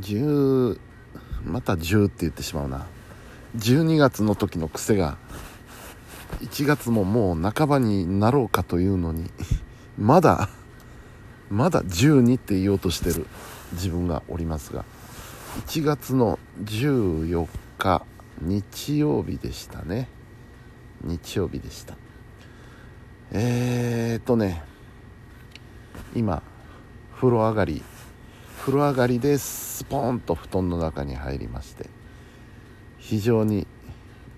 10また10って言ってしまうな。12月の時の癖が1月ももう半ばになろうかというのにまだ12って言おうとしてる自分がおりますが、1月の14日日曜日でしたね。日曜日でした。今風呂上がりでスポーンと布団の中に入りまして、非常に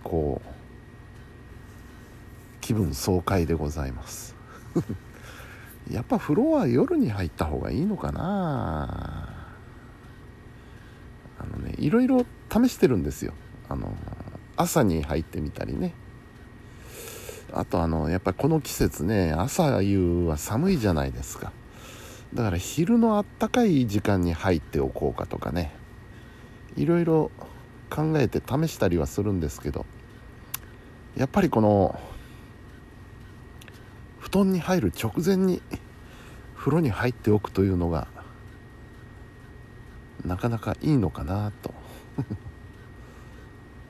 こう気分爽快でございますやっぱ風呂は夜に入った方がいいのかな。いろいろ試してるんですよ。朝に入ってみたりね。あとやっぱりこの季節ね、朝夕は寒いじゃないですか。だから昼のあったかい時間に入っておこうかとかね、いろいろ考えて試したりはするんですけど、やっぱりこの布団に入る直前に風呂に入っておくというのがなかなかいいのかなと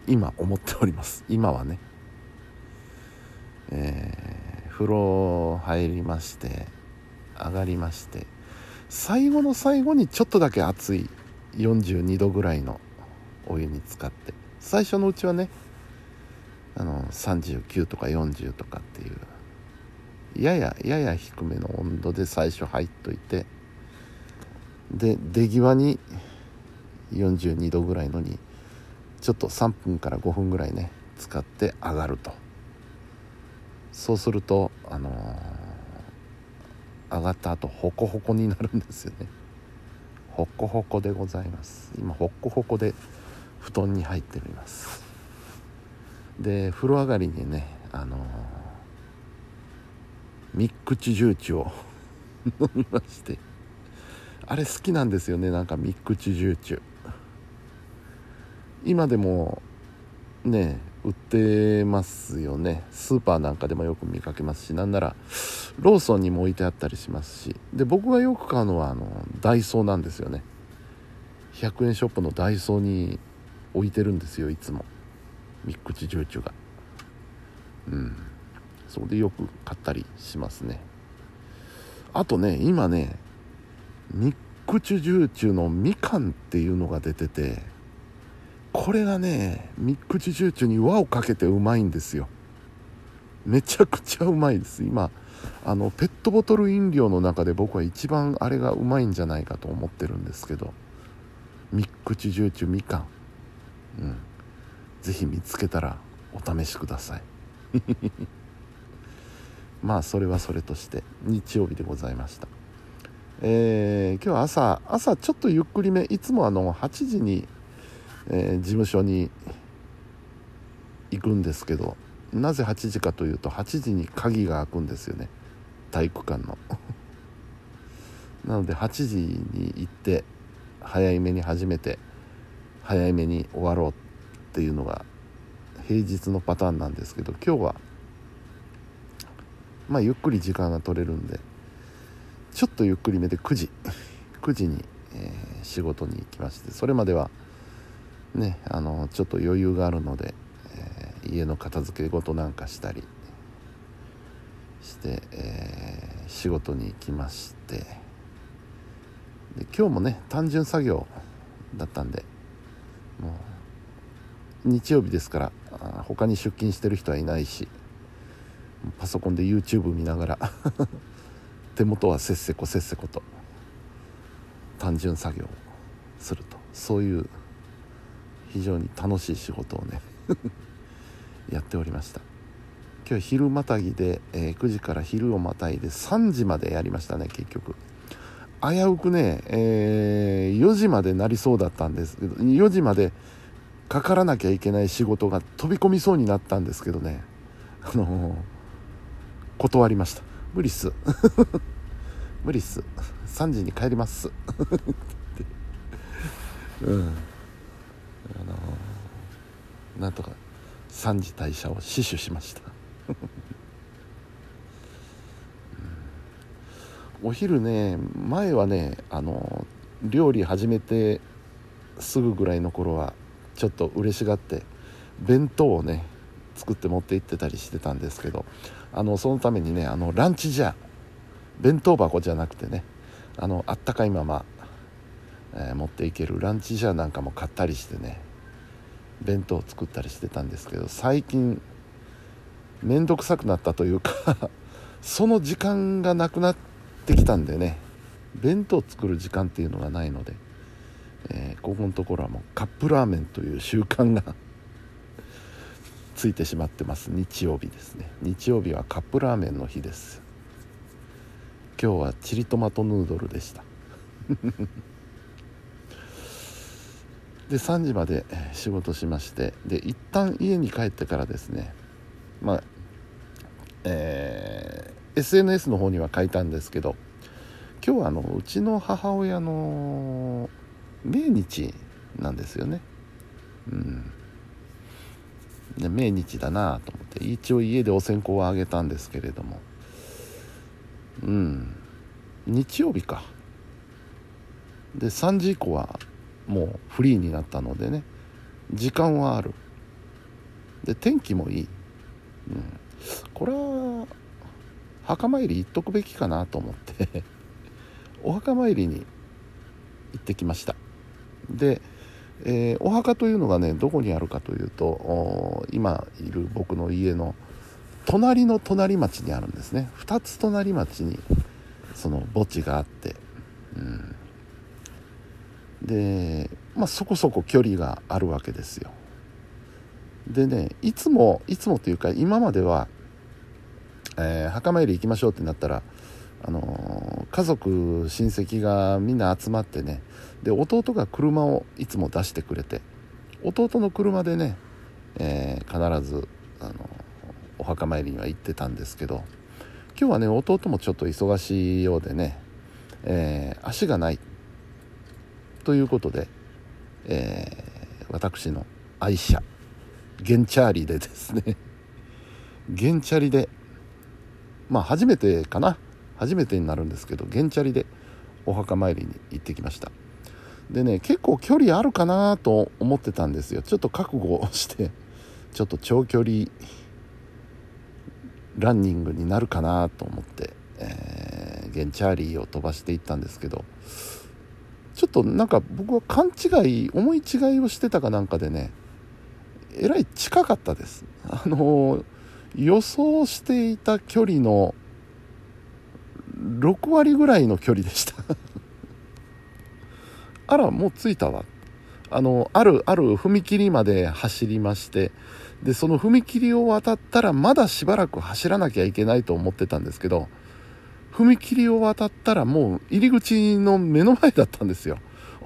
今思っております。今はね、風呂入りまして上がりまして、最後の最後にちょっとだけ熱い42度ぐらいのお湯に浸かって、最初のうちはね39とか40とかっていうやや低めの温度で最初入っといて、で出際に42度ぐらいのにちょっと3分から5分ぐらいね使って上がると。そうすると上がった後ホコホコになるんですよね。ホコホコでございます。今ホコホコで布団に入っております。で風呂上がりにねミックチュジューチを飲みまして、あれ好きなんですよね。なんかミックチュジューチュ今でもね売ってますよね。スーパーなんかでもよく見かけますし、なんならローソンにも置いてあったりしますし、で僕がよく買うのはダイソーなんですよね。100円ショップのダイソーに置いてるんですよ、いつもミックチュジューチュが。それでよく買ったりしますね。あとね、今ねミックチュジューチュのみかんっていうのが出てて、これがねミックチュジューチュに輪をかけてうまいんですよ。めちゃくちゃうまいです。今ペットボトル飲料の中で僕は一番あれがうまいんじゃないかと思ってるんですけど、ミックチュジューチュみかん、ぜひ見つけたらお試しくださいまあそれはそれとして日曜日でございました。今日は朝ちょっとゆっくりめ、いつも8時に、事務所に行くんですけど、なぜ8時かというと8時に鍵が開くんですよね、体育館のなので8時に行って早めに始めて早めに終わろうっていうのが平日のパターンなんですけど、今日はゆっくり時間が取れるんでちょっとゆっくりめで9時に、仕事に行きまして、それまではねちょっと余裕があるので、家の片付け事なんかしたりして、仕事に行きまして、で今日もね単純作業だったんで、もう日曜日ですから他に出勤してる人はいないし、パソコンで YouTube 見ながら手元はせっせこと単純作業をすると、そういう非常に楽しい仕事をねやっておりました。今日昼またぎで、9時から昼をまたいで3時までやりましたね。結局危うくね、4時までなりそうだったんですけど、4時までかからなきゃいけない仕事が飛び込みそうになったんですけどね、断りました。無理っす無理っす、3時に帰りますって、なんとか3時退社を死守しましたお昼ね、前はね料理始めてすぐぐらいの頃はちょっと嬉しがって弁当をね作って持って行ってたりしてたんですけど、そのためにねランチじゃ弁当箱じゃなくてねあったかいまま、持っていけるランチジャーなんかも買ったりしてね弁当を作ったりしてたんですけど、最近めんどくさくなったというかその時間がなくなってきたんでね、弁当を作る時間っていうのがないので、ここのところはもうカップラーメンという習慣がついてしまってます。日曜日ですね。日曜日はカップラーメンの日です。今日はチリトマトヌードルでしたで3時まで仕事しまして、で一旦家に帰ってからですね、SNS の方には書いたんですけど、今日はうちの母親の命日なんですよね。で命日だなと思って一応家でお線香をあげたんですけれども、日曜日かで3時以降はもうフリーになったのでね、時間はある、で天気もいい、これは墓参り行っとくべきかなと思ってお墓参りに行ってきました。で、お墓というのがねどこにあるかというと、今いる僕の家の隣の隣町にあるんですね。2つ隣町にその墓地があって、で、そこそこ距離があるわけですよ。でね、いつもというか今までは、墓参り行きましょうってなったら、家族親戚がみんな集まってね、で弟が車をいつも出してくれて、弟の車でね、必ずお墓参りには行ってたんですけど、今日はね弟もちょっと忙しいようでね、足がないということで、私の愛車ゲンチャーリでですねゲンチャリで初めてになるんですけど、ゲンチャリでお墓参りに行ってきました。でね、結構距離あるかなと思ってたんですよ。ちょっと覚悟をしてちょっと長距離ランニングになるかなと思って、ゲンチャーリーを飛ばしていったんですけど、ちょっとなんか僕は思い違いをしてたかなんかでね、えらい近かったです。予想していた距離の6割ぐらいの距離でしたあらもう着いたわ。ある踏切まで走りまして、でその踏切を渡ったらまだしばらく走らなきゃいけないと思ってたんですけど、踏切を渡ったらもう入り口の目の前だったんですよ。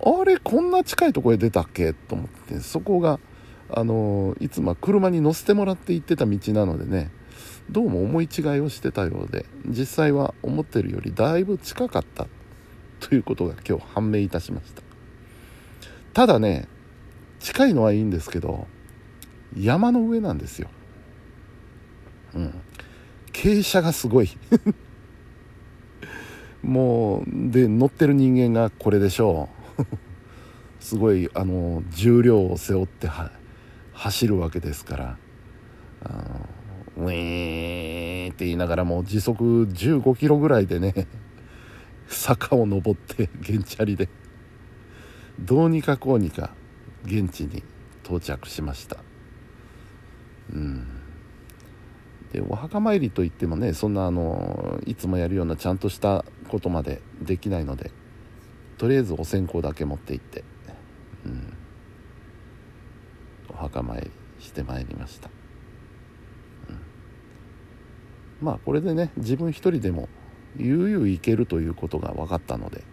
あれこんな近いとこへ出たっけと思って、そこがいつも車に乗せてもらって行ってた道なのでね、どうも思い違いをしてたようで、実際は思ってるよりだいぶ近かったということが今日判明いたしました。ただね、近いのはいいんですけど山の上なんですよ。傾斜がすごいもうで乗ってる人間がこれでしょうすごい重量を背負って走るわけですから、ウィーンって言いながらもう時速15キロぐらいでね坂を登ってゲンチャリでどうにかこうにか現地に到着しました。でお墓参りといってもね、そんないつもやるようなちゃんとしたことまでできないので、とりあえずお線香だけ持って行って、お墓参りしてまいりました。これでね自分一人でも悠々行けるということが分かったので、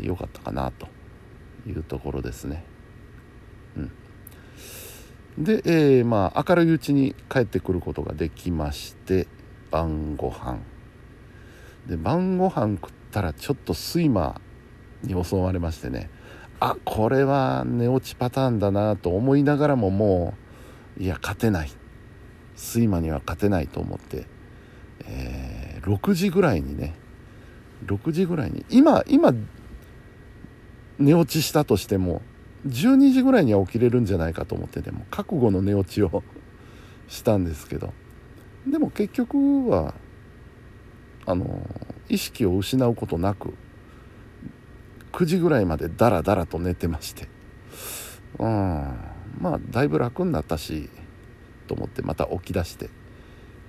良かったかなというところですね。で、明るいうちに帰ってくることができまして、晩ご飯食ったらちょっと睡魔に襲われましてね、これは寝落ちパターンだなと思いながらも、もう勝てない、睡魔には勝てないと思って、6時ぐらいに今寝落ちしたとしても12時ぐらいには起きれるんじゃないかと思ってても覚悟の寝落ちをしたんですけど、でも結局は意識を失うことなく9時ぐらいまでダラダラと寝てまして、まあだいぶ楽になったしと思ってまた起き出して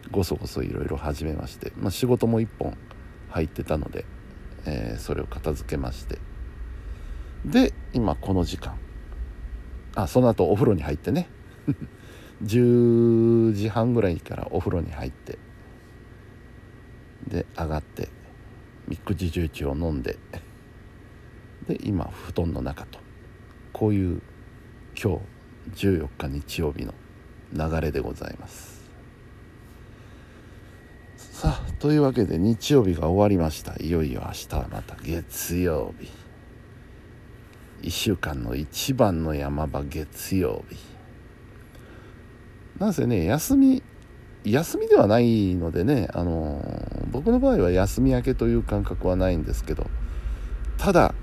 ごそごそいろいろ始めまして、仕事も一本入ってたので、それを片付けまして、で今この時間、その後お風呂に入ってね10時半ぐらいからお風呂に入って、で上がってミックジジューチを飲んで、で今布団の中と、こういう今日14日日曜日の流れでございます。さあ、というわけで日曜日が終わりました。いよいよ明日はまた月曜日、1週間の一番の山場、月曜日なんせね、休みではないのでね、僕の場合は休み明けという感覚はないんですけど、ただ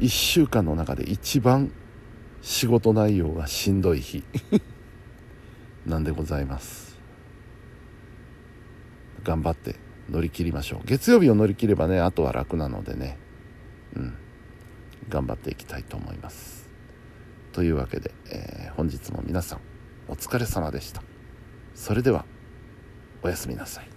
1週間の中で一番仕事内容がしんどい日なんでございます。頑張って乗り切りましょう。月曜日を乗り切ればね、あとは楽なのでね、頑張っていきたいと思います。というわけで、本日も皆さんお疲れ様でした。それではおやすみなさい。